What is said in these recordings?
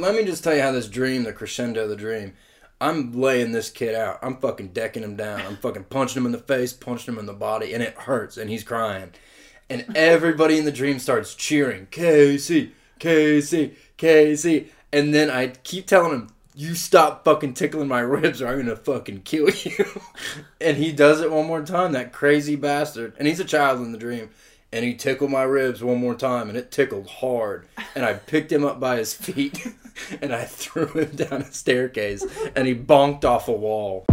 Let me just tell you how this dream, the crescendo of the dream, I'm laying this kid out. I'm fucking decking him down. I'm fucking punching him in the face, punching him in the body, and it hurts, and he's crying. And everybody in the dream starts cheering, KC, KC, KC. And then I keep telling him, you stop fucking tickling my ribs or I'm going to fucking kill you. And he does it one more time, that crazy bastard. And he's a child in the dream. And he tickled my ribs one more time, and it tickled hard. And I picked him up by his feet, and I threw him down a staircase, and he bonked off a wall.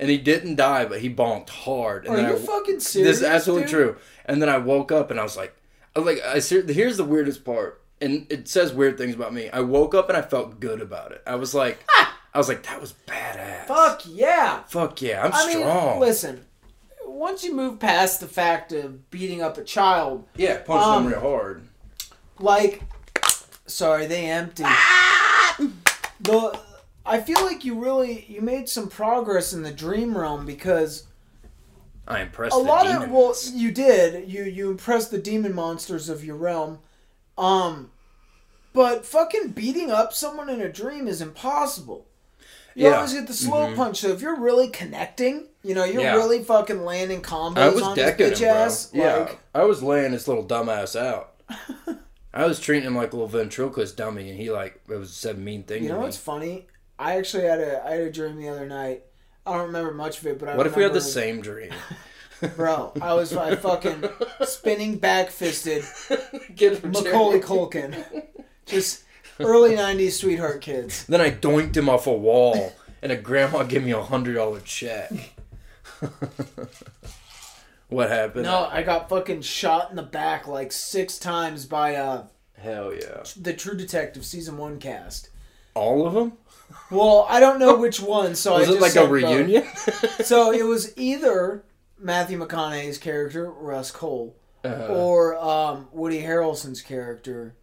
And he didn't die, but he bonked hard. And Are you fucking serious? This is absolutely true. And then I woke up and I was like, here's the weirdest part. And it says weird things about me. I woke up and I felt good about it. I was like, that was badass. Fuck yeah. Fuck yeah. I strong. Mean, listen, once you move past the fact of beating up a child. Yeah, punch them real hard. Like, sorry, they empty. Ah! I feel like you made some progress in the dream realm because I impressed a lot of you did. You impressed the demon monsters of your realm. But fucking beating up someone in a dream is impossible. You always get the slow punch. So if you're really connecting, really fucking landing combos on his bitch ass. Yeah, I was laying this little dumbass out. I was treating him like a little ventriloquist dummy, and he said mean things. You know what's funny? I actually had a dream the other night. I don't remember much of it, but I remember... What if we had the same dream? Bro, I was fucking spinning back-fisted Macaulay Culkin. Just early 90s sweetheart kids. Then I doinked him off a wall, and a grandma gave me a $100 check. What happened? No, I got fucking shot in the back like 6 times by... Hell yeah. The True Detective Season 1 cast. All of them? Well, I don't know which one, so was I just said, a reunion? So it was either Matthew McConaughey's character, Rust Cohle, or Woody Harrelson's character.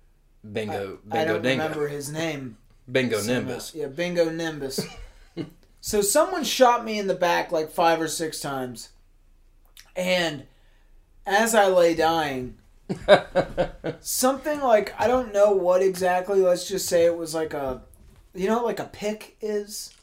Bingo I don't remember his name. Bingo Nimbus. Yeah, Bingo Nimbus. So someone shot me in the back like 5 or 6 times. And as I lay dying, something like, I don't know what exactly, let's just say it was like a... You know what like a pick is?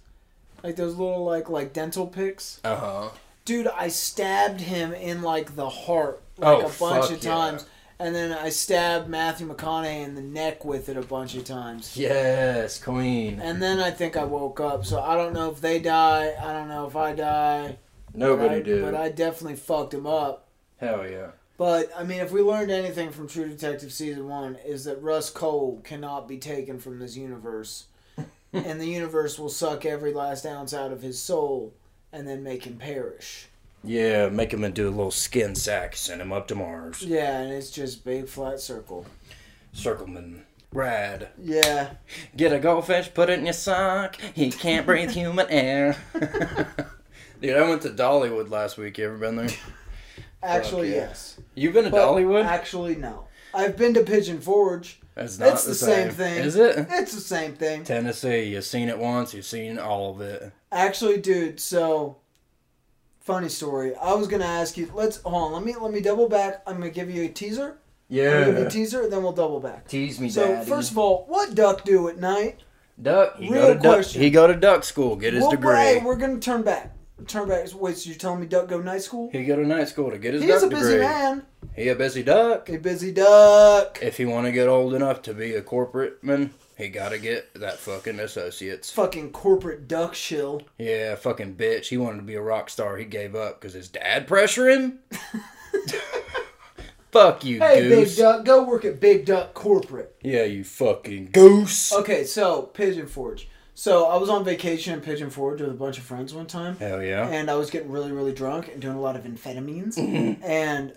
Like those little like dental picks? Uh-huh. Dude, I stabbed him in like the heart like a bunch of times. And then I stabbed Matthew McConaughey in the neck with it a bunch of times. Yes, queen. And then I think I woke up. So I don't know if they die. I don't know if I die. Nobody did. But I definitely fucked him up. Hell yeah. But, I mean, if we learned anything from True Detective Season 1 is that Rus Cole cannot be taken from this universe. And the universe will suck every last ounce out of his soul and then make him perish. Yeah, make him into a little skin sack, send him up to Mars. Yeah, and it's just big flat circle. Circleman. Rad. Yeah. Get a goldfish, put it in your sock. He can't breathe human air. Dude, I went to Dollywood last week. You ever been there? Actually, yes. You've been to Dollywood? Actually, no. I've been to Pigeon Forge. It's the same thing. Is it? It's the same thing. Tennessee, you've seen it once, you've seen all of it. Actually, dude, so funny story. I was gonna ask you. Let me double back. I'm gonna give you a teaser. Yeah. I'm gonna give you a teaser, then we'll double back. Tease me, Daddy. So first of all, what duck do at night? Duck. He go to duck school. Get his degree. Hey, we're gonna turn back. Wait, so you're telling me duck go to night school? He go to night school to get his duck degree. He's a busy man. He a busy duck. If he want to get old enough to be a corporate man, he got to get that fucking associates. Fucking corporate duck shill. Yeah, fucking bitch. He wanted to be a rock star. He gave up because his dad pressured him. Fuck you, hey, goose. Hey, Big Duck, go work at Big Duck Corporate. Yeah, you fucking goose. Okay, so Pigeon Forge. So, I was on vacation in Pigeon Forge with a bunch of friends one time. Hell yeah. And I was getting really, really drunk and doing a lot of amphetamines. Mm-hmm. And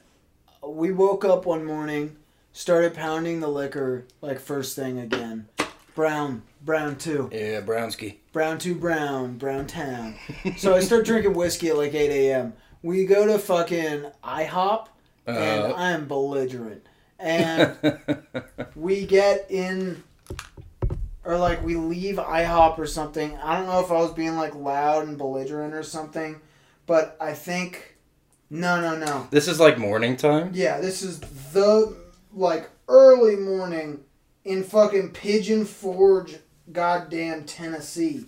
we woke up one morning, started pounding the liquor, like, first thing again. Brown 2. Yeah, Brownski. Brown 2 Brown, Brown Town. So, I start drinking whiskey at, like, 8 a.m. We go to fucking IHOP, and I am belligerent. and we get in, or like we leave IHOP or something. I don't know if I was being like loud and belligerent or something, but I think no. This is like morning time? Yeah, this is the like early morning in fucking Pigeon Forge, goddamn Tennessee.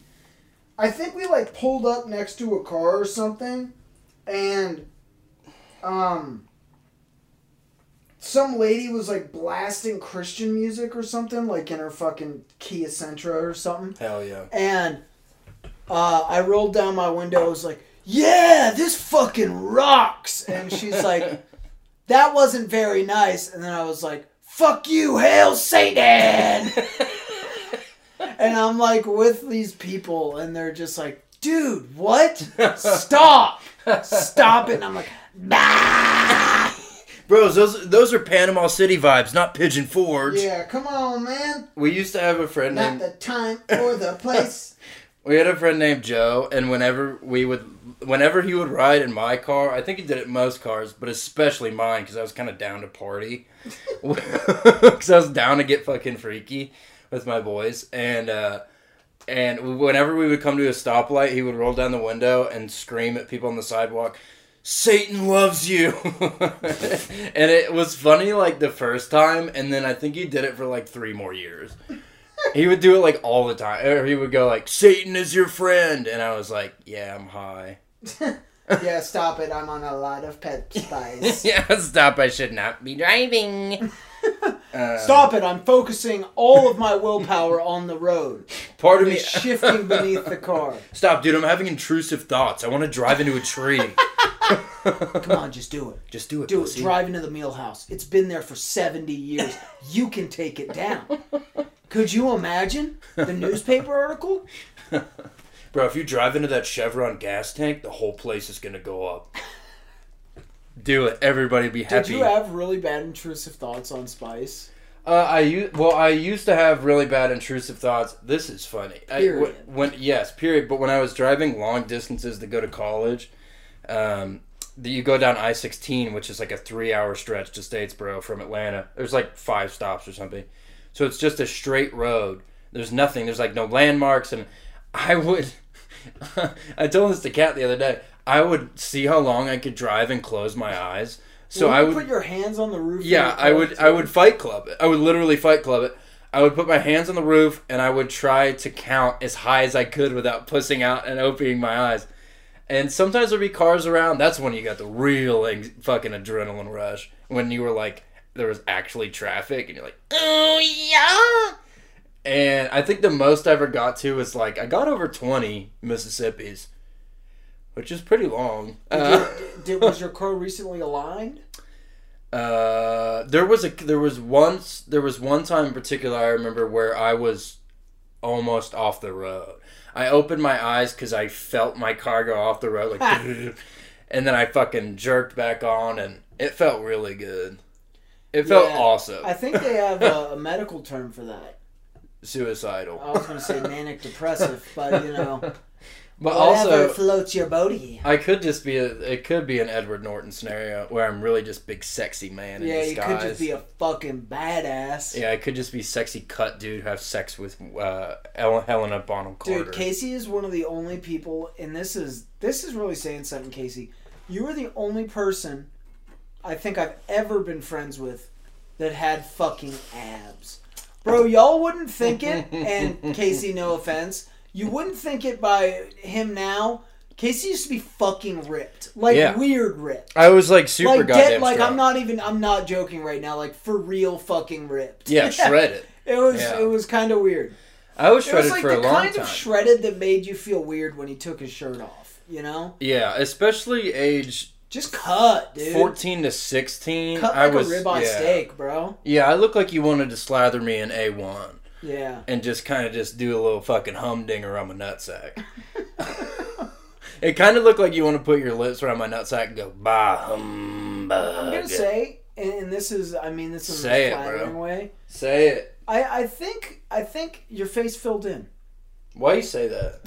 I think we like pulled up next to a car or something, and some lady was like blasting Christian music or something, like in her fucking Kia Sentra or something. Hell yeah. And I rolled down my window. I was like, yeah, this fucking rocks. And she's like, that wasn't very nice. And then I was like, fuck you, hail Satan. And I'm like with these people and they're just like, dude, what? Stop it. And I'm like, bah! Bros, those are Panama City vibes, not Pigeon Forge. Yeah, come on, man. We used to have a friend named... Not the time or the place. We had a friend named Joe, and whenever he would ride in my car, I think he did it in most cars, but especially mine, because I was kind of down to party. Because I was down to get fucking freaky with my boys. And whenever we would come to a stoplight, he would roll down the window and scream at people on the sidewalk, Satan loves you. And it was funny like the first time, and then I think he did it for like 3 more years. He would do it like all the time. Or he would go like, Satan is your friend. And I was like, yeah, I'm high. Yeah, stop it. I'm on a lot of pet spies. Yeah, stop. I should not be driving. Stop it. I'm focusing all of my willpower on the road. Part of me shifting beneath the car. Stop, dude. I'm having intrusive thoughts. I want to drive into a tree. Come on, just do it. Just do it. Do it. Drive into the meal house. It's been there for 70 years. You can take it down. Could you imagine the newspaper article? Bro, if you drive into that Chevron gas tank, the whole place is going to go up. Do it. Everybody be happy. Did you have really bad intrusive thoughts on spice? I used to have really bad intrusive thoughts. This is funny. Period. Yes, period. But when I was driving long distances to go to college, you go down I-16, which is like a 3-hour stretch to Statesboro from Atlanta. There's like 5 stops or something. So it's just a straight road. There's nothing. There's like no landmarks. And I would... I told this to Kat the other day. I would see how long I could drive and close my eyes. So I would put your hands on the roof. Yeah, I would fight club it. I would literally fight club it. I would put my hands on the roof and I would try to count as high as I could without pussing out and opening my eyes. And sometimes there'd be cars around. That's when you got the real fucking adrenaline rush. When you were like, there was actually traffic and you're like, oh yeah. And I think the most I ever got to was like, I got over 20 Mississippis, which is pretty long. Was your car recently aligned? There was one time in particular I remember where I was almost off the road. I opened my eyes because I felt my car go off the road, like, and then I fucking jerked back on, and it felt really good. It felt awesome. I think they have a medical term for that. Suicidal. I was going to say manic depressive, but you know, but also floats your boaty. I could just be it could be an Edward Norton scenario where I'm really just big sexy man in disguise. Yeah, you could just be a fucking badass. Yeah, I could just be sexy cut dude who have sex with Helena Bonham Carter. Dude, Casey is one of the only people, and this is really saying something, Casey. You are the only person I think I've ever been friends with that had fucking abs. Bro, y'all wouldn't think it, and Casey, no offense, you wouldn't think it by him now. Casey used to be fucking ripped. Like, weird ripped. I was, like, super like, goddamn ripped. Like, strong. I'm not joking right now. Like, for real fucking ripped. Yeah, shredded. It was kind of weird. I was shredded for a long time. It was, like, the kind of shredded that made you feel weird when he took his shirt off, you know? Yeah, especially age... Just cut, dude. 14 to 16. Cut like a ribeye steak, bro. Yeah, I look like you wanted to slather me in A1. Yeah. And just kind of just do a little fucking humdinger on my nutsack. It kind of looked like you want to put your lips around my nutsack and go, bah, humbug. I'm going to say, and this is a flattering way. Say it. I think your face filled in. Why do you say that?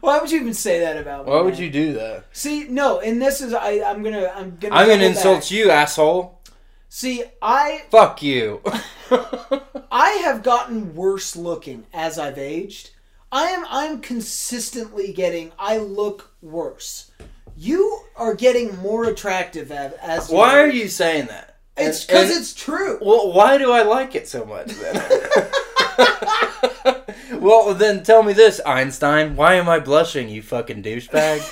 Why would you even say that about me? Why would you do that? See, no, and this is I'm gonna insult you, asshole. See, I... Fuck you. I have gotten worse looking as I've aged. I'm consistently getting... I look worse. You are getting more attractive as you Why are you saying that? It's because it's true. Well, why do I like it so much then? Well, then tell me this, Einstein. Why am I blushing, you fucking douchebag?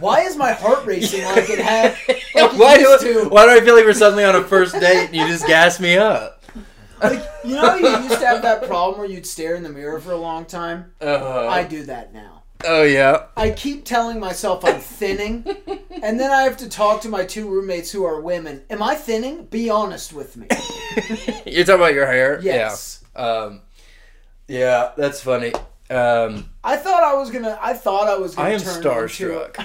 Why is my heart racing like it had? Like why do I feel like we're suddenly on a first date and you just gas me up? Like, you know, you used to have that problem where you'd stare in the mirror for a long time. I do that now. Oh yeah. I keep telling myself I'm thinning, and then I have to talk to my two roommates who are women. Am I thinning? Be honest with me. You're talking about your hair? Yes. Yeah. Yeah, that's funny. I thought I was gonna. I am turn starstruck.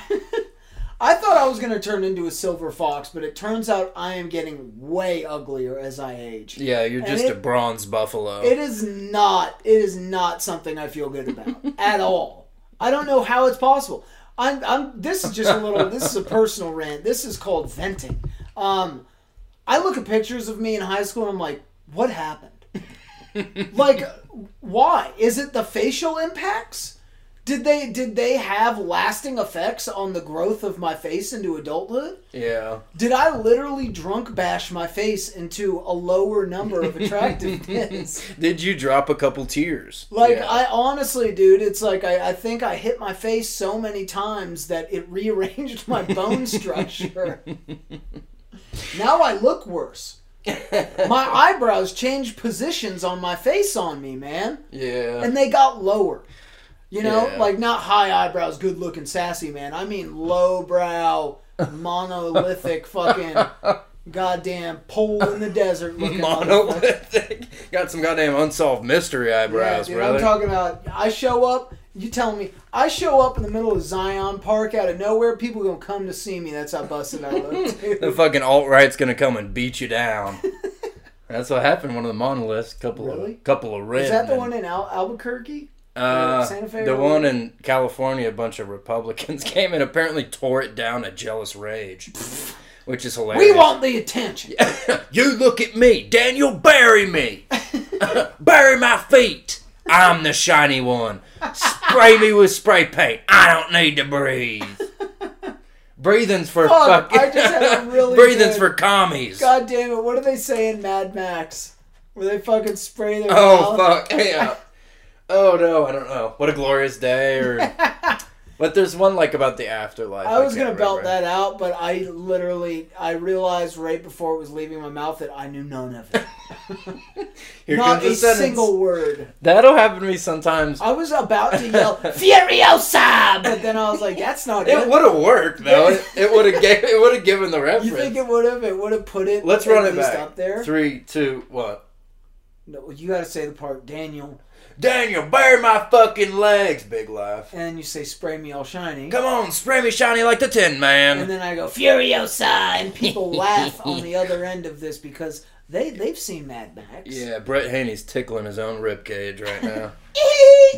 I thought I was gonna turn into a silver fox, but it turns out I am getting way uglier as I age. Yeah, you're just a bronze buffalo. It is not. It is not something I feel good about at all. I don't know how it's possible. This is just a little. This is a personal rant. This is called venting. I look at pictures of me in high school and I'm like, what happened? Like, why? Is it the facial impacts? Did they have lasting effects on the growth of my face into adulthood? Yeah. Did I literally drunk bash my face into a lower number of attractiveness? Did you drop a couple tears? Like, yeah. I honestly, dude, it's like I think I hit my face so many times that it rearranged my bone structure. Now I look worse. My eyebrows changed positions on my face on me, man. Yeah. And they got lower. You know? Yeah. Like, not high eyebrows, good looking, sassy, man. I mean low brow, monolithic fucking goddamn pole in the desert looking. Monolithic. Got some goddamn unsolved mystery eyebrows, yeah, dude, brother. I'm talking about, I show up in the middle of Zion Park out of nowhere, people are going to come to see me. That's how busted I look, dude. The fucking alt-right's going to come and beat you down. That's what happened, one of the monoliths, couple of red. Is that the one in Albuquerque? Santa Fe? The one in California, a bunch of Republicans came and apparently tore it down in jealous rage. Which is hilarious. We want the attention. You look at me. Daniel, bury me. Bury my feet. I'm the shiny one. Spray me with spray paint. I don't need to breathe. Breathing's for fucking... I just had a really Breathing's good... for commies. God damn it. What do they say in Mad Max? Where they fucking spray their mouth? Fuck. Yeah. Oh, no. I don't know. What a glorious day. Or... But there's one, like, about the afterlife. I was going to belt that out, but I realized right before it was leaving my mouth that I knew none of it. Not a single word. That'll happen to me sometimes. I was about to yell, Furiosa! But then I was like, that's not it. It would have worked, though. It would have given the reference. You think it would have? It would have put it Let's run it back. Up there? 3, 2, 1. No, you got to say the part, Daniel, bury my fucking legs, big laugh. And you say, spray me all shiny. Come on, spray me shiny like the Tin Man. And then I go, Furiosa! And people laugh on the other end of this because they've seen Mad Max. Yeah, Brett Haney's tickling his own ribcage right now.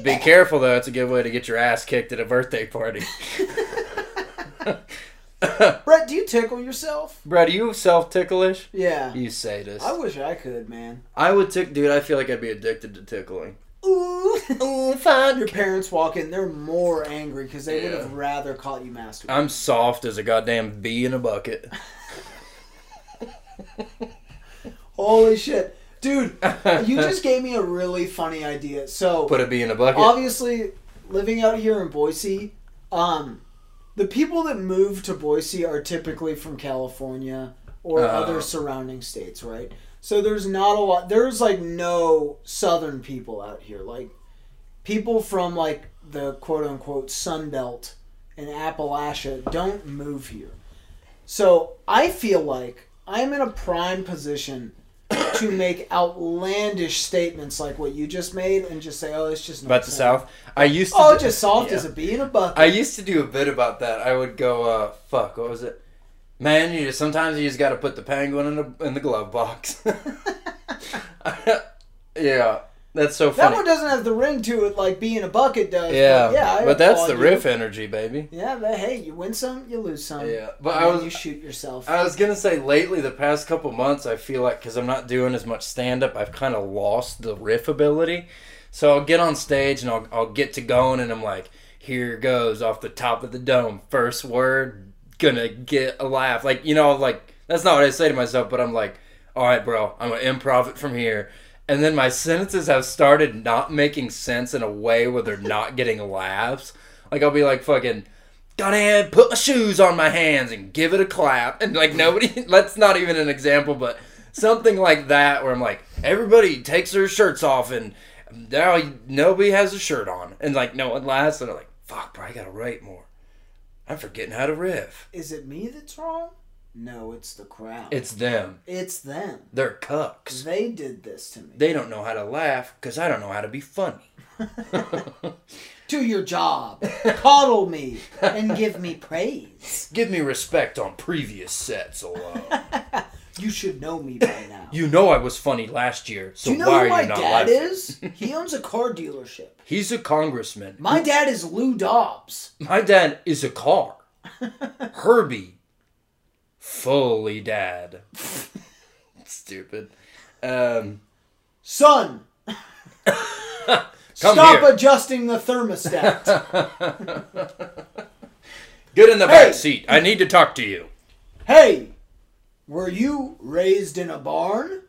Be careful, though. It's a good way to get your ass kicked at a birthday party. Brett, do you tickle yourself? Brett, are you self-ticklish? Yeah. You sadist. I wish I could, man. I would tickle. Dude, I feel like I'd be addicted to tickling. Ooh, fuck. Your parents walk in, they're more angry because they would have rather caught you masturbating. I'm soft as a goddamn bee in a bucket. Holy shit. Dude, you just gave me a really funny idea. So put a bee in a bucket. Obviously, living out here in Boise, the people that move to Boise are typically from California or other surrounding states, right? So there's not a lot... There's, like, no southern people out here. Like, people from, like, the quote-unquote Sun Belt and Appalachia don't move here. So I feel like I'm in a prime position to make outlandish statements like what you just made and just say, it's just... About the South? I used to... just soft as a bee in a bucket. I used to do a bit about that. I would go, what was it? Man, sometimes you just got to put the penguin in the glove box. Yeah. That's so funny. That one doesn't have the ring to it like Bee in a Bucket does. Yeah, but that's the riff energy, baby. Yeah, but hey, you win some, you lose some. Yeah, but and you shoot yourself. I was gonna say lately, the past couple months, I feel like because I'm not doing as much stand up, I've kind of lost the riff ability. So I'll get on stage and I'll get to going, and I'm like, here goes off the top of the dome, first word, gonna get a laugh. Like that's not what I say to myself, but I'm like, all right, bro, I'm gonna improv it from here. And then my sentences have started not making sense in a way where they're not getting laughs. Like, I'll be like, fucking, gotta put my shoes on my hands and give it a clap. And, like, nobody, that's not even an example, but something like that where I'm like, everybody takes their shirts off and now nobody has a shirt on. And, like, no one laughs. And I'm like, fuck, bro, I gotta write more. I'm forgetting how to riff. Is it me that's wrong? No, it's the crowd. It's them. It's them. They're cucks. They did this to me. They don't know how to laugh because I don't know how to be funny. Do your job. Coddle me and give me praise. Give me respect on previous sets alone. You should know me by now. You know I was funny last year, so why are you not laughing? Do you know who my dad is? He owns a car dealership. He's a congressman. My dad is Lou Dobbs. My dad is a car. Herbie. Fully dad. Stupid. Son! Stop here. Adjusting the thermostat. Get in the back seat. I need to talk to you. Hey! Were you raised in a barn?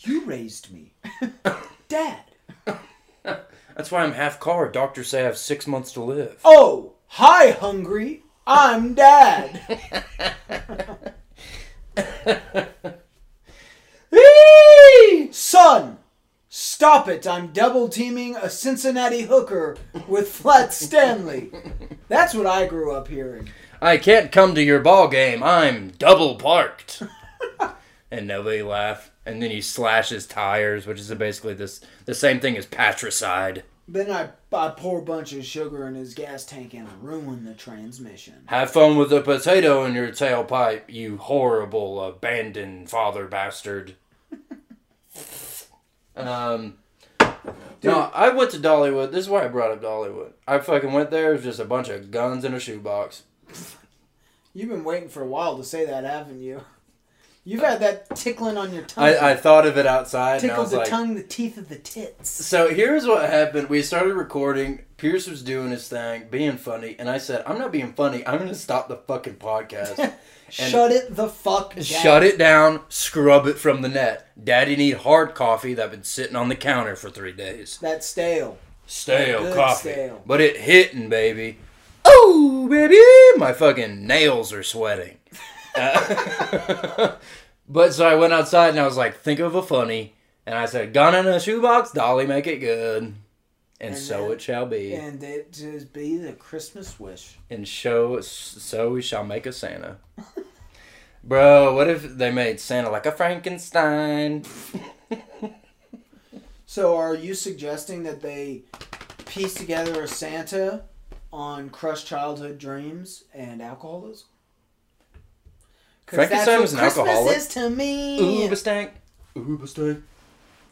You raised me. Dad. That's why I'm half car. Doctors say I have 6 months to live. Oh! Hi, hungry! I'm Dad. Son, stop it. I'm double teaming a Cincinnati hooker with Flat Stanley. That's what I grew up hearing. I can't come to your ball game. I'm double parked. And nobody laughed. And then he slashes tires, which is basically the same thing as patricide. Then I pour a bunch of sugar in his gas tank and ruin the transmission. Have fun with the potato in your tailpipe, you horrible, abandoned father bastard. No, I went to Dollywood. This is why I brought up Dollywood. I fucking went there. It was just a bunch of guns in a shoebox. You've been waiting for a while to say that, haven't you? You've had that tickling on your tongue. I thought of it outside. Tickle the tongue, the teeth of the tits. So here's what happened. We started recording. Pierce was doing his thing, being funny. And I said, I'm not being funny. I'm going to stop the fucking podcast. Shut it the fuck down. Shut it down. Scrub it from the net. Daddy need hard coffee that been sitting on the counter for 3 days. That's stale. Stale coffee. Stale. But it hitting, baby. Oh, baby. My fucking nails are sweating. But so I went outside and I was like, think of a funny, and I said, gun in a shoebox, Dolly, make it good, and so it shall be, and it just be the Christmas wish, and so we shall make a Santa. Bro, what if they made Santa like a Frankenstein? So are you suggesting that they piece together a Santa on crushed childhood dreams and alcoholism? Frankenstein was an alcoholic. Christmas is to me. Uber stank. Uber stank.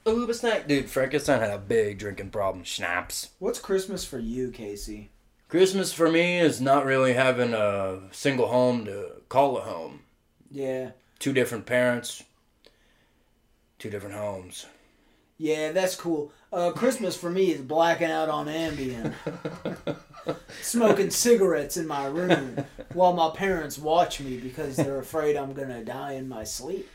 Uber stank. Dude, Frankenstein had a big drinking problem. Schnapps. What's Christmas for you, Casey? Christmas for me is not really having a single home to call a home. Yeah. 2 different parents. 2 different homes. Yeah, that's cool. Christmas for me is blacking out on Ambien. Smoking cigarettes in my room while my parents watch me because they're afraid I'm going to die in my sleep.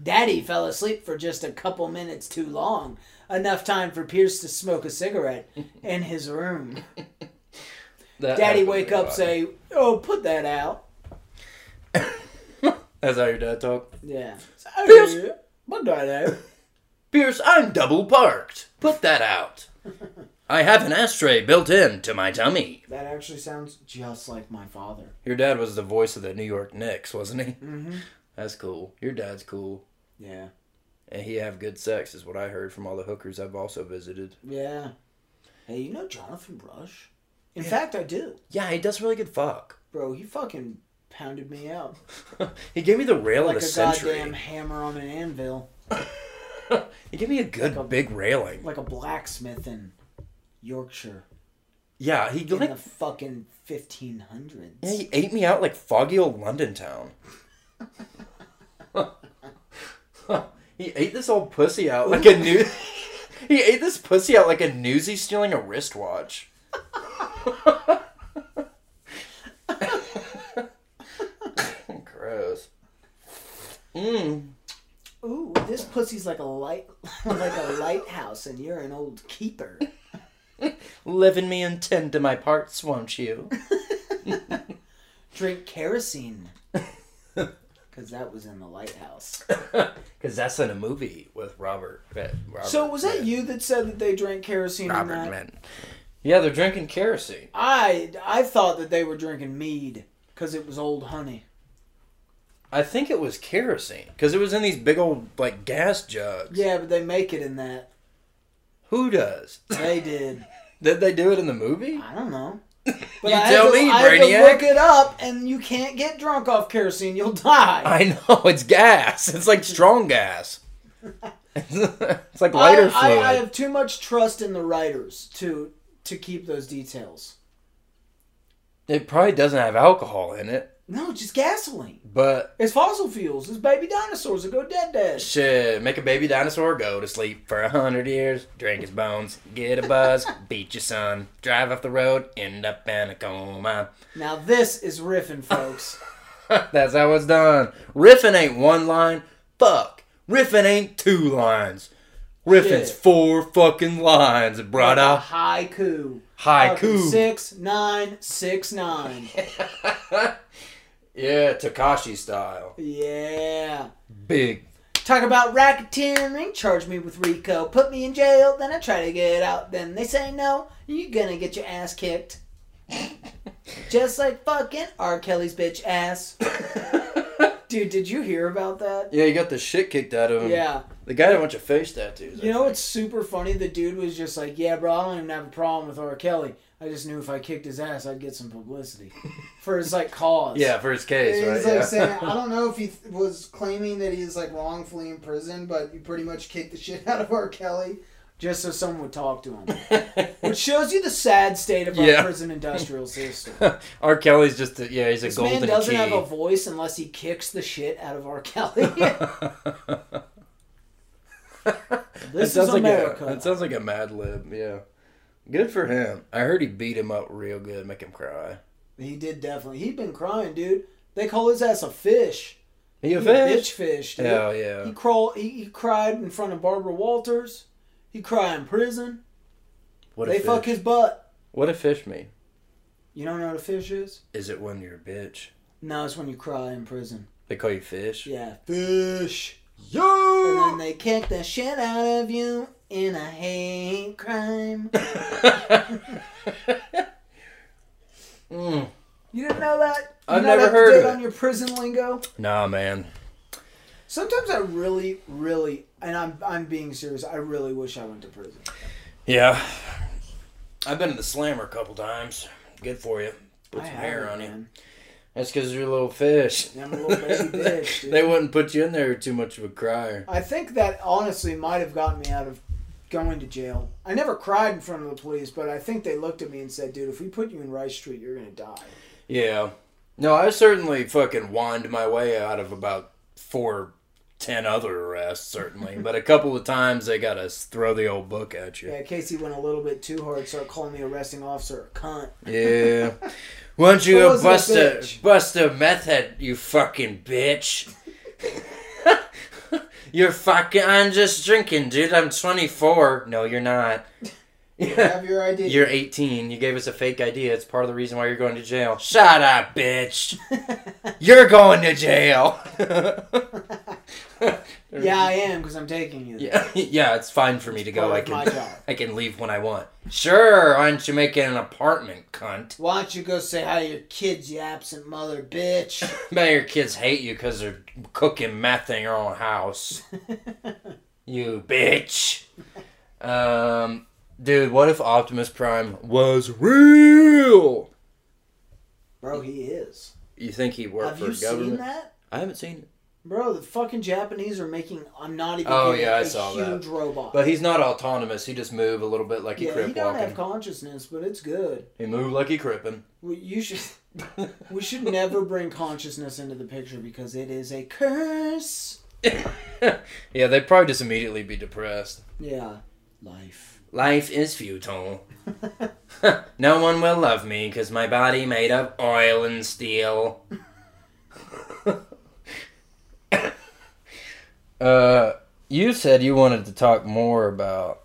Daddy fell asleep for just a couple minutes too long. Enough time for Pierce to smoke a cigarette in his room. Daddy wake up, say, oh, put that out. That's how your dad talk? Yeah. Pierce, my dad out. Pierce, I'm double parked. Put that out. I have an ashtray built in to my tummy. That actually sounds just like my father. Your dad was the voice of the New York Knicks, wasn't he? Mm-hmm. That's cool. Your dad's cool. Yeah. And he have good sex is what I heard from all the hookers I've also visited. Yeah. Hey, you know Jonathan Brush? In fact, I do. Yeah, he does really good fuck. Bro, he fucking pounded me out. He gave me the rail of the century. Like a goddamn hammer on an anvil. It gave me a good big railing. Like a blacksmith in Yorkshire. Yeah, he in the fucking 1500s. Yeah, he ate me out like foggy old London town. He ate this old pussy out like a new. He ate this pussy out like a newsie stealing a wristwatch. Gross. Mmm. Ooh, this pussy's like a lighthouse, and you're an old keeper. Leaven me and tend to my parts, won't you? Drink kerosene. Because that was in the lighthouse. Because that's in a movie with Robert. So was that you that said that they drank kerosene? Robert Mann. Yeah, they're drinking kerosene. I thought that they were drinking mead because it was old honey. I think it was kerosene because it was in these big old like gas jugs. Yeah, but they make it in that. Who does? They did. Did they do it in the movie? I don't know. But I had to look it up, and you can't get drunk off kerosene. You'll die. I know. It's gas. It's like strong gas. It's like lighter fluid. I have too much trust in the writers to keep those details. It probably doesn't have alcohol in it. No, just gasoline. But it's fossil fuels. It's baby dinosaurs that go dead. Shit, make a baby dinosaur go to sleep for 100 years, drink his bones, get a buzz, beat your son, drive off the road, end up in a coma. Now this is riffing, folks. That's how it's done. Riffing ain't one line. Fuck. Riffing ain't two lines. Riffin's four fucking lines, brother. Like a haiku. Haiku. 6-9-6-9. Yeah, Tekashi style. Yeah. Big. Talk about racketeering, charge me with RICO, put me in jail, then I try to get out, then they say no, you're gonna get your ass kicked. Just like fucking R. Kelly's bitch ass. Dude, did you hear about that? Yeah, he got the shit kicked out of him. Yeah. The guy had a bunch of face tattoos. You know what's super funny? The dude was just like, yeah, bro, I don't even have a problem with R. Kelly. I just knew if I kicked his ass, I'd get some publicity for his like cause. Yeah, for his case, right? He's like saying, I don't know if he was claiming that he's like wrongfully in prison, but he pretty much kicked the shit out of R. Kelly just so someone would talk to him, which shows you the sad state of our prison industrial system. R. Kelly's just he's a golden key. This man doesn't have a voice unless he kicks the shit out of R. Kelly. This is America. That sounds like a Mad Lib, yeah. Good for him. I heard he beat him up real good, make him cry. He did definitely. He'd been crying, dude. They call his ass a fish. He a bitch fish, dude. Hell yeah. He cried in front of Barbara Walters. He cried in prison. They fuck his butt. What a fish mean? You don't know what a fish is? Is it when you're a bitch? No, it's when you cry in prison. They call you fish? Yeah. Fish. Yo! And then they kick the shit out of you in a hate crime. You didn't know that? I've never heard of it. On your prison lingo? Nah, man. Sometimes I really, really, and I'm being serious, I really wish I went to prison. Yeah. I've been in the slammer a couple times. Good for you. Put some hair on you. That's because you're a little fish. I'm a little baby fish, dude. They wouldn't put you in there too much of a crier. I think that honestly might have gotten me out of going to jail. I never cried in front of the police, but I think they looked at me and said, dude, if we put you in Rice Street, you're going to die. Yeah. No, I certainly fucking whined my way out of about 4-10 other arrests, certainly. But a couple of times they got to throw the old book at you. Yeah, Casey went a little bit too hard, started calling the arresting officer a cunt. Yeah. Why don't you go bust a meth head, you fucking bitch? You're fucking... I'm just drinking, dude. I'm 24. No, you're not. You have your ID. You're 18. You gave us a fake ID. It's part of the reason why you're going to jail. Shut up, bitch. You're going to jail. Yeah, I am, because I'm taking you. Yeah, it's fine for me to go. I can leave when I want. Sure, why don't you make it an apartment, cunt? Why don't you go say hi to your kids, you absent mother bitch? Bet your kids hate you because they're cooking meth in your own house. You bitch. Dude, what if Optimus Prime was real? Bro, he is. You think he worked for government? Have you seen that? I haven't seen it. Bro, the fucking Japanese are making, I'm not even kidding, yeah, I saw huge that. Robot. But he's not autonomous. He just move a little bit like he crip walking. Yeah, he don't have consciousness, but it's good. He move like he crippin'. We should never bring consciousness into the picture because it is a curse. Yeah, they'd probably just immediately be depressed. Yeah. Life. Life is futile. No one will love me because my body made of oil and steel. You said you wanted to talk more about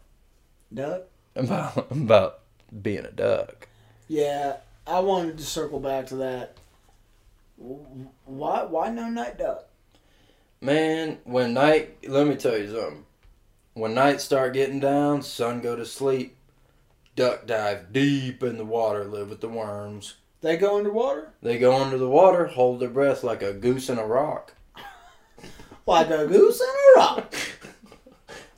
duck about being a duck. Yeah, I wanted to circle back to that. Why no night duck? Man, when night, let me tell you something. When night start getting down, sun go to sleep. Duck dive deep in the water, live with the worms. They go underwater? They go under the water, hold their breath like a goose in a rock. Like a goose in a rock.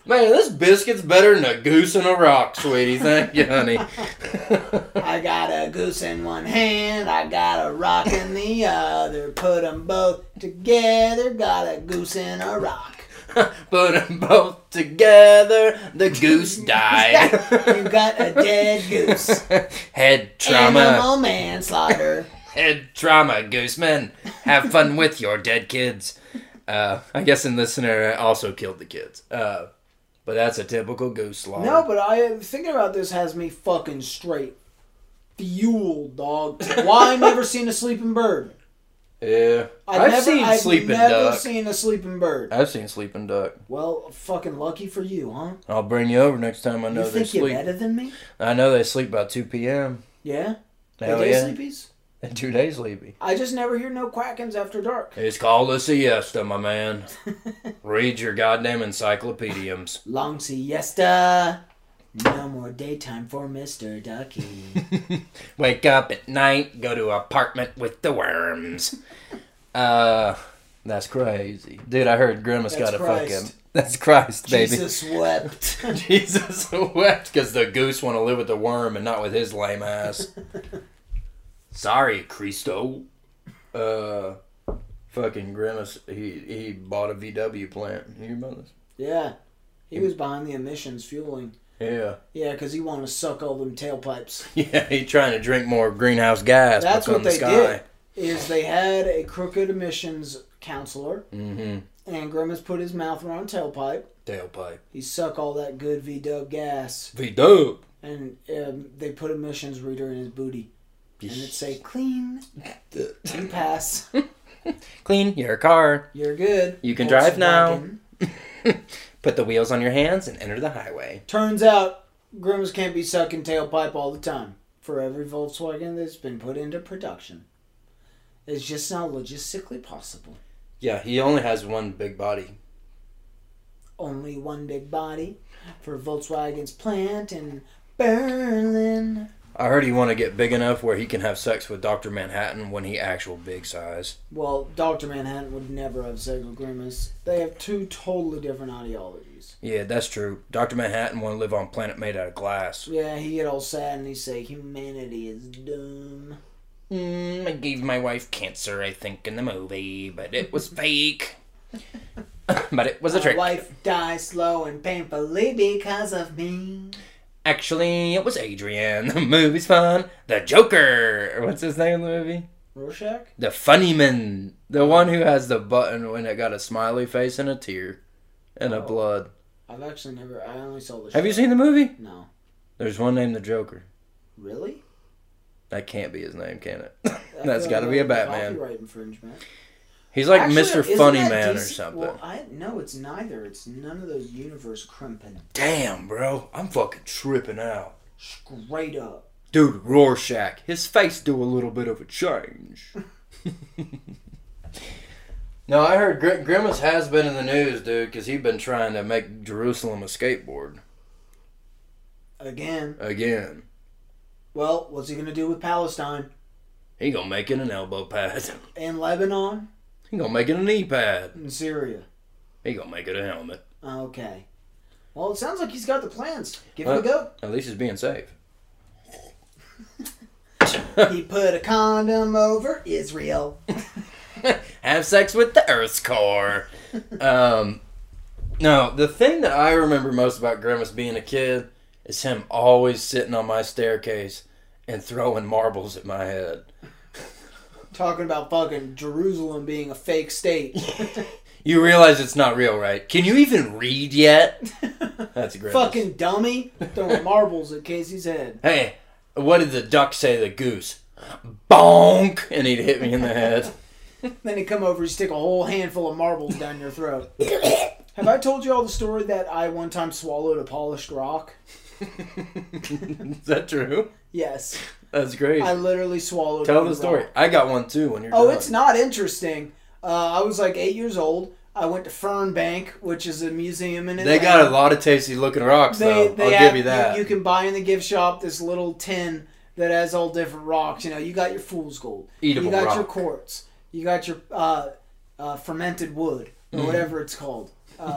Man, this biscuit's better than a goose in a rock, sweetie. Thank you, honey. I got a goose in one hand. I got a rock in the other. Put them both together. Got a goose in a rock. Put them both together. The goose died. You got a dead goose. Head trauma. Animal manslaughter. Head trauma, gooseman. Have fun with your dead kids. I guess in this scenario, I also killed the kids. But that's a typical goose slaughter. No, but I thinking about this has me fucking straight fueled, dog. Why I never seen a sleeping bird? Yeah, I've never seen a sleeping bird. I've seen sleeping duck. Well, fucking lucky for you, huh? I'll bring you over next time. I know they sleep. You think you're better than me? I know they sleep by 2 p.m. Yeah, are they sleepies? 2 days sleepy. I just never hear no quackings after dark. It's called a siesta, my man. Read your goddamn encyclopediums. Long siesta. No more daytime for Mr. Ducky. Wake up at night, go to apartment with the worms. That's crazy. Dude, I heard Grimace got a fucking... That's Christ, baby. Jesus wept. Jesus wept because the goose want to live with the worm and not with his lame ass. Sorry, Cristo. Fucking Grimace, he bought a VW plant. You hear about this? Yeah. He was behind the emissions fueling. Yeah. Yeah, because he wanted to suck all them tailpipes. Yeah, he trying to drink more greenhouse gas. That's what they did, is they had a crooked emissions counselor, and Grimace put his mouth around tailpipe. Tailpipe. He sucked all that good V-dub gas. V-dub. And they put emissions reader in his booty. And it'd say, clean, you pass. Clean your car. You're good. You can drive now. Put the wheels on your hands and enter the highway. Turns out, Grimace can't be sucking tailpipe all the time. For every Volkswagen that's been put into production. It's just not logistically possible. Yeah, he only has one big body. Only one big body for Volkswagen's plant in Berlin. I heard he want to get big enough where he can have sex with Dr. Manhattan when he actual big size. Well, Dr. Manhattan would never have sex with Grimace. They have two totally different ideologies. Yeah, that's true. Dr. Manhattan want to live on a planet made out of glass. Yeah, he get all sad and he say, humanity is dumb. I gave my wife cancer, I think, in the movie, but it was fake. But it was a trick. My wife dies slow and painfully because of me. Actually, it was Adrian. The movie's fun. The Joker. What's his name in the movie? Rorschach? The funny man. The one who has the button when it got a smiley face and a tear. And a blood. I've actually never... I only saw the show. Have you seen the movie? No. There's one named The Joker. Really? That can't be his name, can it? That's got to be a Batman. Copyright infringement. He's like actually, Mr. Funny Man or something. Well, no, it's neither. It's none of those universe crimping. Damn, bro. I'm fucking tripping out. Straight up. Dude, Rorschach. His face do a little bit of a change. No, I heard Grimace has been in the news, dude, because he's been trying to make Jerusalem a skateboard. Again. Well, what's he going to do with Palestine? He going to make it an elbow pad. And Lebanon? He gonna make it an e-pad. In Syria. He gonna make it a helmet. Okay. Well, it sounds like he's got the plans. Give it a go. At least he's being safe. He put a condom over Israel. Have sex with the Earth's core. No, the thing that I remember most about Grimace being a kid is him always sitting on my staircase and throwing marbles at my head. Talking about fucking Jerusalem being a fake state. You realize it's not real, right? Can you even read yet? That's a great fucking dummy throwing marbles at Casey's head. Hey, what did the duck say to the goose? Bonk! And he'd hit me in the head. Then he'd come over and stick a whole handful of marbles down your throat. Have I told you all the story that I one time swallowed a polished rock? Is that true? Yes. That's great. I literally swallowed. Tell the story. Rock. I got one too when you're done. Oh, it's not interesting. I was like 8 years old. I went to Fern Bank, which is a museum in Atlanta. They got a lot of tasty looking rocks, though. I'll give you that. You can buy in the gift shop this little tin that has all different rocks. You know, you got your fool's gold. Eatable rock. You got your quartz. You got your fermented wood, or whatever it's called.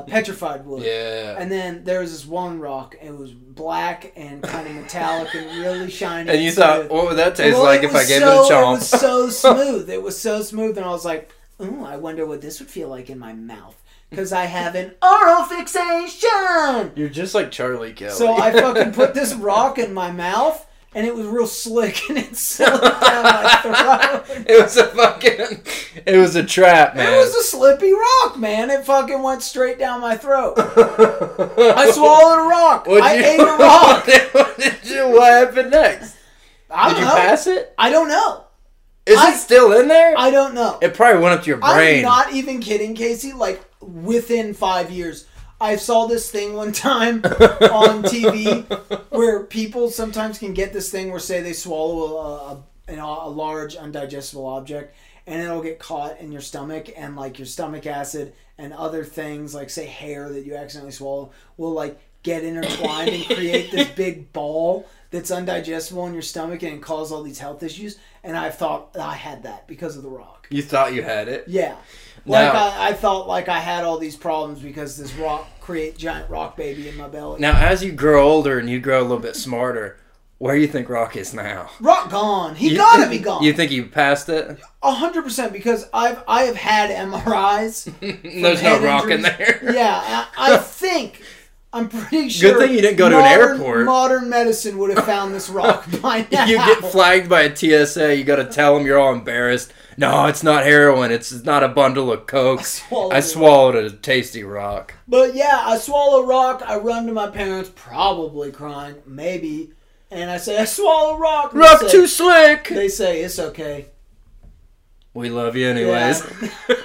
Petrified wood. Yeah. And then there was this one rock. It was black and kind of metallic and really shiny. And you thought, what would that taste like if I gave it a chomp? It was so smooth. It was so smooth. And I was like, ooh, I wonder what this would feel like in my mouth. Because I have an oral fixation. You're just like Charlie Kelly. So I fucking put this rock in my mouth. And it was real slick, and it slipped down my throat. It was a trap, man. It was a slippy rock, man. It fucking went straight down my throat. I swallowed a rock. Ate a rock. What happened next? Did you pass it? I don't know. Is it still in there? I don't know. It probably went up to your brain. I'm not even kidding, Casey. Like, within 5 years... I saw this thing one time on TV where people sometimes can get this thing where, say, they swallow a large undigestible object and it'll get caught in your stomach, and like your stomach acid and other things like, say, hair that you accidentally swallow will like get intertwined and create this big ball that's undigestible in your stomach and cause all these health issues. And I thought I had that because of the rock. You thought you had it? Yeah. Like, now, I felt like I had all these problems because this rock giant rock baby in my belly. Now, as you grow older and you grow a little bit smarter, where do you think Rock is now? Rock gone. He gotta be gone. You think he passed it? 100%, because I have had MRIs. There's no rock injuries in there. Yeah, I think. I'm pretty sure. Good thing you didn't go to an airport. Modern medicine would have found this rock by now. You get flagged by a TSA. You got to tell them you're all embarrassed. No, it's not heroin. It's not a bundle of coke. I swallowed a tasty rock. But yeah, I swallow rock. I run to my parents, probably crying, maybe, and I say, "I swallow rock." Rock too slick. They say, "It's okay. We love you anyways." Yeah.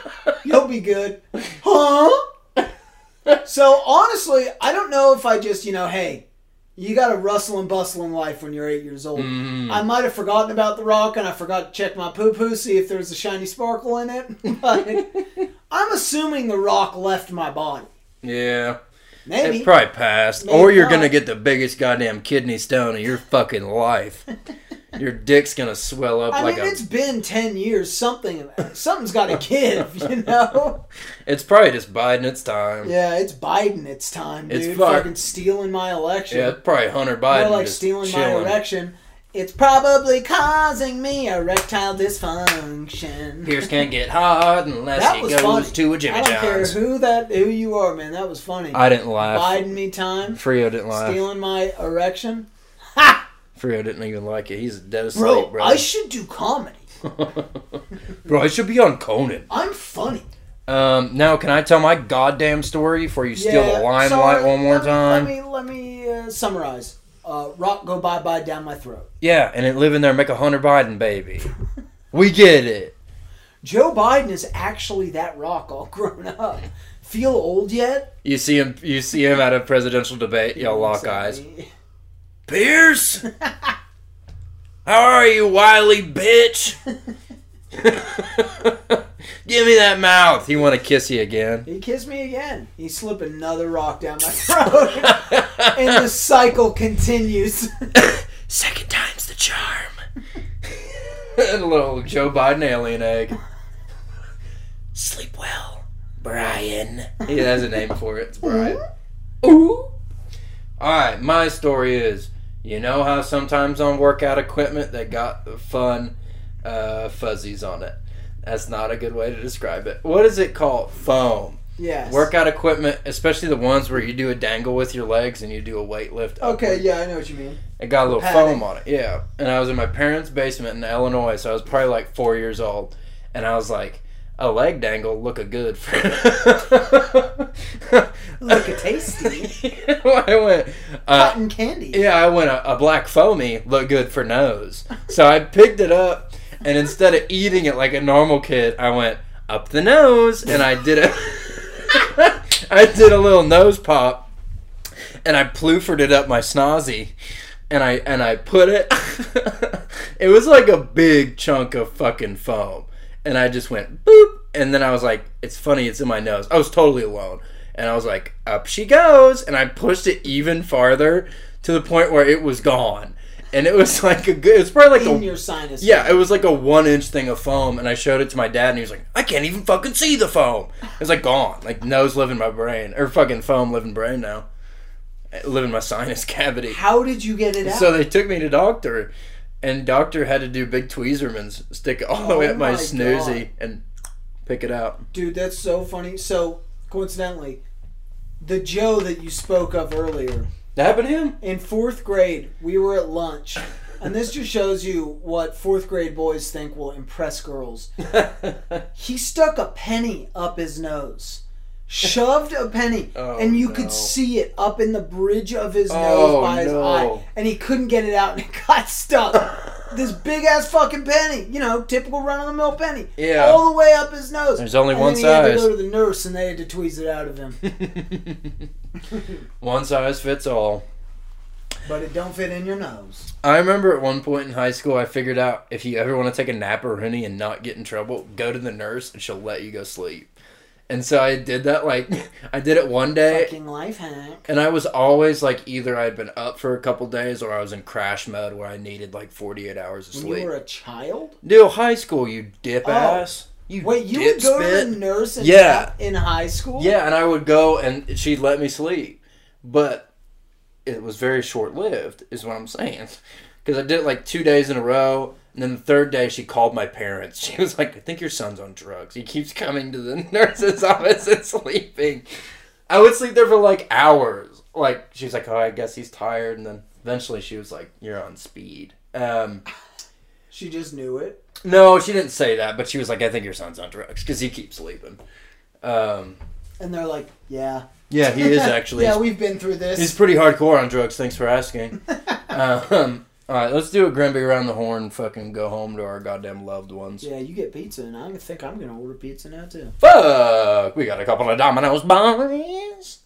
You'll be good, huh? So, honestly, I don't know if I just, hey, you got a rustle and bustle in life when you're 8 years old. I might have forgotten about the rock, and I forgot to check my poo-poo, see if there's a shiny sparkle in it. But I'm assuming the rock left my body. Yeah. Maybe. It probably passed. Maybe or you're going to get the biggest goddamn kidney stone of your fucking life. Your dick's going to swell up it's been 10 years. Something's got to give, It's probably just Biden. It's time. Yeah, it's Biden. It's time, dude. It's fucking stealing my election. Yeah, it's probably Hunter Biden. More like stealing my election. It's probably causing me erectile dysfunction. Pierce can't get hard unless he goes to a Jimmy John's. I don't care who you are, man. That was funny. I didn't laugh. Biden me time. Frio didn't laugh. Stealing my erection. Ha! Frio didn't even like it. He's dead asleep, bro. I should do comedy. Bro, I should be on Conan. I'm funny. Now, can I tell my goddamn story before you steal the limelight one more time? Let me summarize. Rock go bye-bye down my throat. Yeah, and it live in there make a Hunter Biden baby. We get it. Joe Biden is actually that rock all grown up. Feel old yet? You see him at a presidential debate. Y'all lock eyes. Pierce? How are you, wily bitch? Give me that mouth. He want to kiss you again. He kissed me again. He slipped another rock down my throat. And the cycle continues. Second time's the charm. And a little Joe Biden alien egg. Sleep well, Brian. He has a name for it. It's Brian. Ooh. Alright, my story is, how sometimes on workout equipment they got the fun fuzzies on it. That's not a good way to describe it. What is it called? Foam. Yes. Workout equipment, especially the ones where you do a dangle with your legs and you do a weight lift. Okay, yeah, I know what you mean. It got a little padding. Foam on it, yeah. And I was in my parents' basement in Illinois, so I was probably like 4 years old. And I was like, a leg dangle looking good. Looking tasty. I went cotton candy. Yeah, I went a black foamy look good for nose. So I picked it up, and instead of eating it like a normal kid, I went up the nose, and I did it. I did a little nose pop, and I plufered it up my snozzy, and I put it. It was like a big chunk of fucking foam. And I just went, boop. And then I was like, it's funny, it's in my nose. I was totally alone. And I was like, up she goes. And I pushed it even farther to the point where it was gone. And it was like a good, it's probably like in your sinus. Yeah, it was like a 1-inch thing of foam. And I showed it to my dad, and he was like, I can't even fucking see the foam. It's like gone. Like nose living my brain. Or fucking foam living brain now. Living my sinus cavity. How did you get it out? So they took me to doctor. And doctor had to do big Tweezermans, stick it all the way up my snoozy, God. And pick it out. Dude, that's so funny. So, coincidentally, the Joe that you spoke of earlier. That happened to him? In 4th grade, we were at lunch. And this just shows you what 4th grade boys think will impress girls. He stuck a penny up his nose. Shoved a penny, and you could see it up in the bridge of his nose by his eye, and he couldn't get it out, and it got stuck. This big ass fucking penny, you know, typical run of the mill penny, yeah, all the way up his nose. There's only one size. He had to go to the nurse, and they had to tweeze it out of him. One size fits all, but it don't fit in your nose. I remember at one point in high school, I figured out if you ever want to take a nap or honey and not get in trouble, go to the nurse, and she'll let you go sleep. And so I did that, like, I did it one day. Fucking life hack. And I was always, like, either I'd been up for a couple days or I was in crash mode where I needed, like, 48 hours of sleep. You were a child? No, high school, you dip ass. Wait, you would go to the nurse in high school? Yeah, and I would go, and she'd let me sleep. But it was very short-lived, is what I'm saying. Because I did it, like, 2 days in a row. And then the third day, she called my parents. She was like, I think your son's on drugs. He keeps coming to the nurse's office and sleeping. I would sleep there for, like, hours. Like, she was like, I guess he's tired. And then eventually she was like, you're on speed. She just knew it? No, she didn't say that. But she was like, I think your son's on drugs because he keeps sleeping. And they're like, yeah. Yeah, he is actually. Yeah, we've been through this. He's pretty hardcore on drugs. Thanks for asking. Alright, let's do a Grimby around the horn and fucking go home to our goddamn loved ones. Yeah, you get pizza, and I think I'm going to order pizza now, too. Fuck! We got a couple of Domino's boys.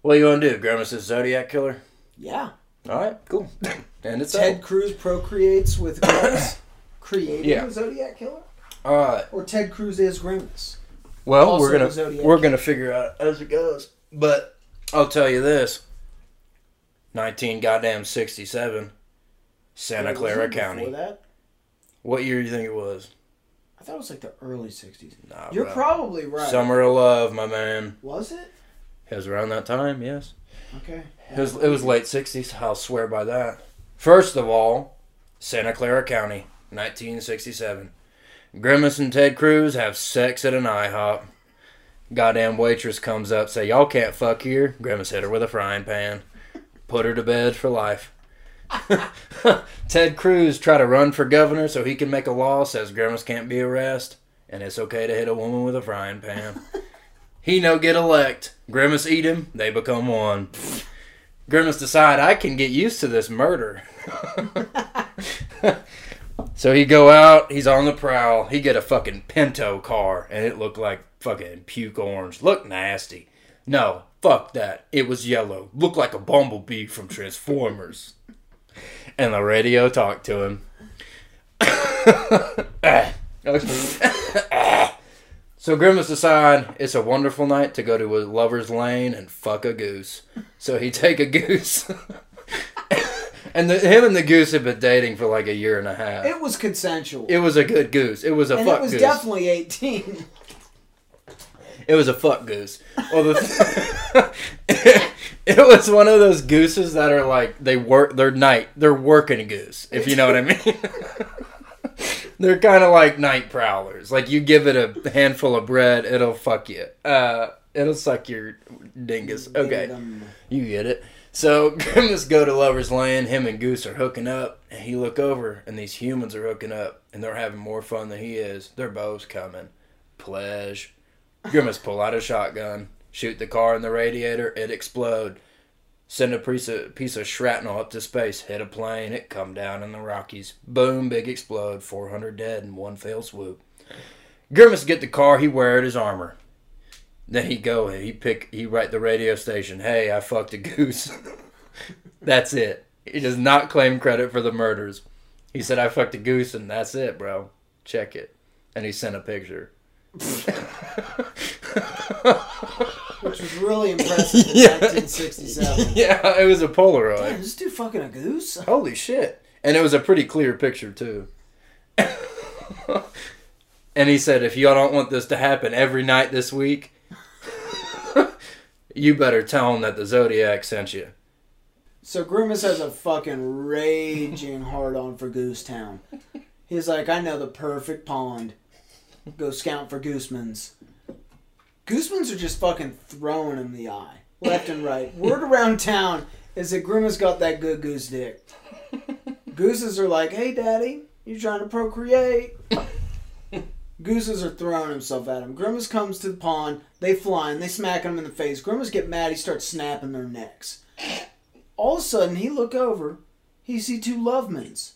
What are you going to do? Grimace's Zodiac Killer? Yeah. Alright, cool. And it's Ted Cruz procreates with Grimace, creating a Zodiac Killer? Alright. Or Ted Cruz is Grimace. Well, also we're gonna figure out as it goes. But I'll tell you this. 1967. Santa Clara County. That? What year do you think it was? I thought it was like the early 60s. Nah, you're probably right. Summer of Love, my man. Was it? It was around that time, yes. Okay. It was late 60s. I'll swear by that. First of all, Santa Clara County, 1967. Grimace and Ted Cruz have sex at an IHOP. Goddamn waitress comes up, say, y'all can't fuck here. Grimace hit her with a frying pan. Put her to bed for life. Ted Cruz try to run for governor so he can make a law says Grimace can't be arrested and it's okay to hit a woman with a frying pan. He no get elect. Grimace eat him. They become one. Grimace decide I can get used to this murder. So he go out. He's on the prowl. He get a fucking Pinto car and it looked like fucking puke orange. Looked nasty. No, fuck that. It was yellow. Looked like a bumblebee from Transformers. And the radio talked to him. So Grimace decide it's a wonderful night to go to a lover's lane and fuck a goose. So he take a goose. And him and the goose had been dating for like a year and a half. It was consensual. It was a good goose. It was a fuck goose. It was definitely 18. It was a fuck goose. Well, it was one of those gooses that are like, they're working a goose, if you know what I mean. They're kind of like night prowlers. Like, you give it a handful of bread, it'll fuck you. It'll suck your dingus. Okay, you get it. So, Grimace go to Lover's Lane. Him and Goose are hooking up. And he look over, and these humans are hooking up. And they're having more fun than he is. Their beau's coming. Pledge. Grimace pull out a shotgun. Shoot the car in the radiator. It explode. Send a piece of shrapnel up to space. Hit a plane. It come down in the Rockies. Boom. Big explode. 400 dead in one fell swoop. Grimace get the car. He wear it as armor. Then he go and he write the radio station, "Hey, I fucked a goose." That's it. He does not claim credit for the murders. He said, "I fucked a goose," and that's it, bro. Check it. And he sent a picture. Which was really impressive in 1967. Yeah, it was a Polaroid. Damn, is this dude fucking a goose? Holy shit. And it was a pretty clear picture, too. And he said, "If y'all don't want this to happen every night this week, you better tell him that the Zodiac sent you." So Grimace has a fucking raging hard-on for Goose Town. He's like, "I know the perfect pond. Go scout for Goosemans." Goosemans are just fucking throwing him the eye. Left and right. Word around town is that Grimace got that good goose dick. Gooses are like, "Hey, Daddy, you trying to procreate?" Gooses are throwing himself at him. Grimace comes to the pond. They fly and they smack him in the face. Grimace get mad. He starts snapping their necks. All of a sudden, he look over. He see two lovemans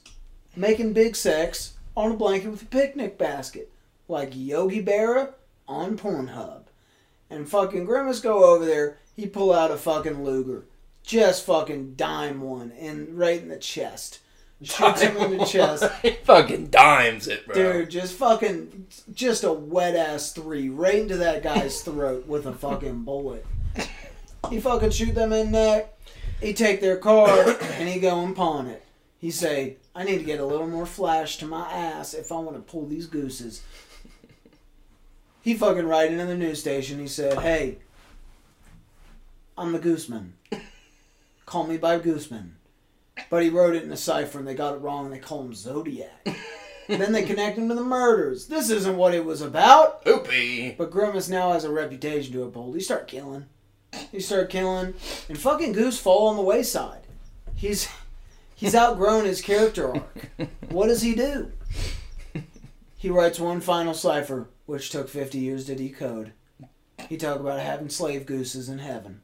making big sex on a blanket with a picnic basket. Like Yogi Berra on Pornhub. And fucking Grimace go over there. He pull out a fucking Luger. Just fucking dime one. And right in the chest. Shoots him in the chest. He fucking dimes it, bro. Dude, just a wet-ass three right into that guy's throat with a fucking bullet. He fucking shoot them in the neck. He take their car, and he go and pawn it. He say, "I need to get a little more flash to my ass if I want to pull these gooses." He fucking right into the news station. He said, "Hey, I'm the Gooseman. Call me by Gooseman." But he wrote it in a cipher, and they got it wrong, and they call him Zodiac. Then they connect him to the murders. This isn't what it was about. Oopie. But Grimace now has a reputation to uphold. He start killing. And fucking Goose fall on the wayside. He's outgrown his character arc. What does he do? He writes one final cipher, which took 50 years to decode. He talk about having slave gooses in heaven.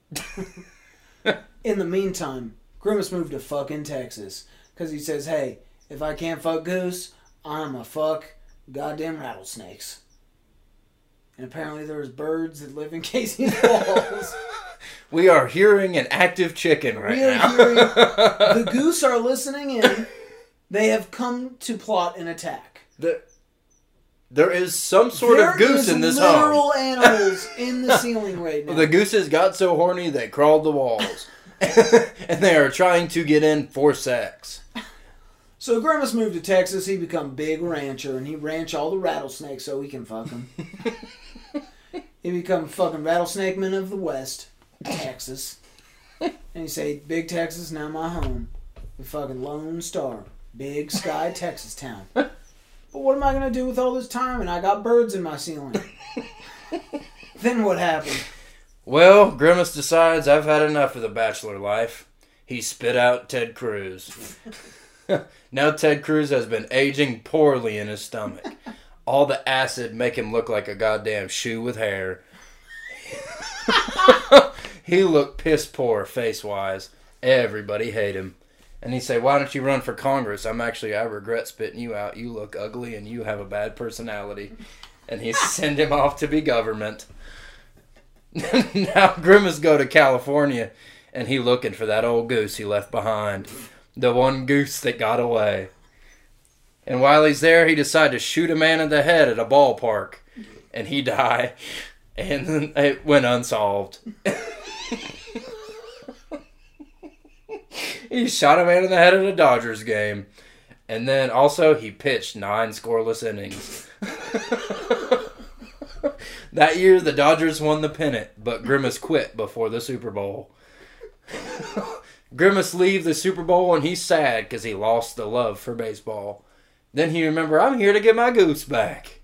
In the meantime, Grimace moved to fucking Texas because he says, "Hey, if I can't fuck goose, I'm a fuck goddamn rattlesnakes." And apparently there's birds that live in Casey's walls. We are hearing an active chicken right now. We are hearing... The goose are listening in. They have come to plot an attack. There is some sort of goose in this home. There are literal animals in the ceiling right now. The gooses got so horny they crawled the walls. And they are trying to get in for sex. So Grimace moved to Texas. He become big rancher, and he ranch all the rattlesnakes so he can fuck them. He become fucking rattlesnake man of the West, Texas. And he say, "Big Texas, now my home. The fucking Lone Star. Big Sky, Texas town. But what am I going to do with all this time? And I got birds in my ceiling." Then what happened? Well, Grimace decides, "I've had enough of the bachelor life." He spit out Ted Cruz. Now Ted Cruz has been aging poorly in his stomach. All the acid make him look like a goddamn shoe with hair. He looked piss poor face-wise. Everybody hate him. And he say, "Why don't you run for Congress? I regret spitting you out. You look ugly and you have a bad personality." And he send him off to be government. Now Grimace go to California, and he looking for that old goose he left behind. The one goose that got away. And while he's there, he decided to shoot a man in the head at a ballpark. And he died. And then it went unsolved. He shot a man in the head at a Dodgers game. And then also he pitched 9 scoreless innings. That year, the Dodgers won the pennant, but Grimace quit before the Super Bowl. Grimace leave the Super Bowl, and he's sad because he lost the love for baseball. Then he remembered, I'm here to get my goose back.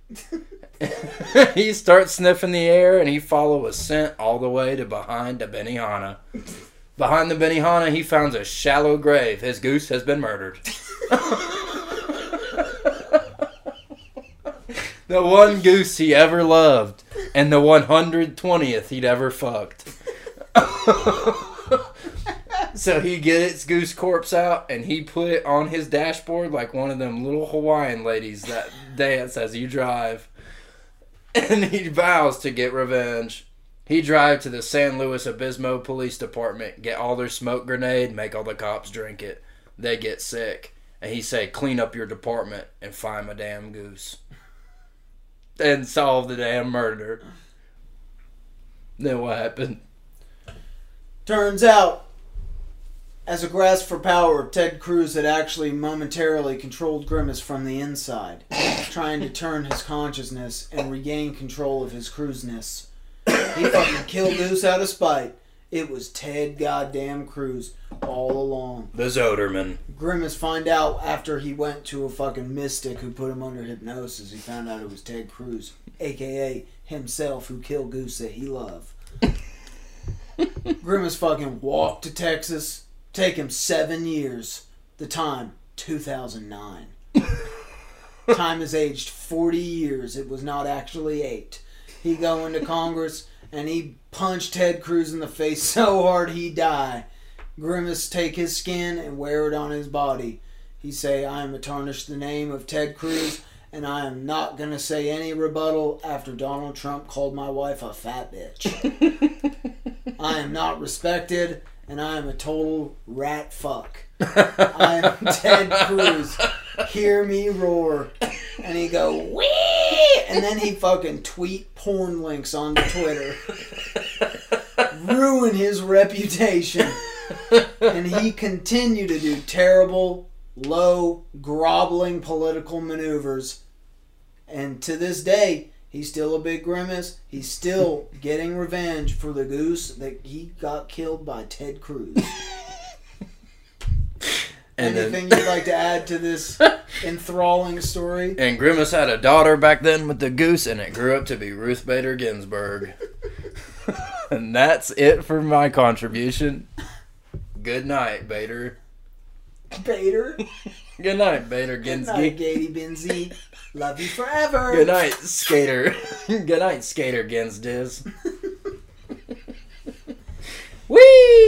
He starts sniffing the air, and he follows a scent all the way to behind the Benihana. Behind the Benihana, he finds a shallow grave. His goose has been murdered. The one goose he ever loved, and the 120th he'd ever fucked. So he gets its goose corpse out, and he put it on his dashboard like one of them little Hawaiian ladies that dance as you drive. And he vows to get revenge. He drives to the San Luis Obispo Police Department, get all their smoke grenade, make all the cops drink it. They get sick. And he say, clean up your department and find my damn goose. And solve the damn murder. Then what happened? Turns out, as a grasp for power, Ted Cruz had actually momentarily controlled Grimace from the inside, trying to turn his consciousness and regain control of his Cruiseness. He fucking killed Goose out of spite. It was Ted goddamn Cruz all along. The Zoderman. Grimace find out after he went to a fucking mystic who put him under hypnosis. He found out it was Ted Cruz, a.k.a. himself, who killed Goose that he loved. Grimace fucking walked to Texas. Take him 7 years. The time, 2009. Time is aged 40 years. It was not actually 8. He go into Congress and he punched Ted Cruz in the face so hard he die. Grimace take his skin and wear it on his body. He say, I am to tarnish the name of Ted Cruz, and I am not going to say any rebuttal after Donald Trump called my wife a fat bitch. I am not respected. And I am a total rat fuck. I am Ted Cruz. Hear me roar. And he go, wee! And then he fucking tweet porn links onto Twitter. Ruin his reputation. And he continued to do terrible, low, groveling political maneuvers. And to this day, he's still a big Grimace. He's still getting revenge for the goose that he got killed by Ted Cruz. Anything you'd like to add to this enthralling story? And Grimace had a daughter back then with the goose, and it grew up to be Ruth Bader Ginsburg. And that's it for my contribution. Good night, Bader. Bader? Good night, Bader Ginsburg. Good night, Gady Benzie. Love you forever. Good night, Skater. Good night, Skater Gensdiz. Whee!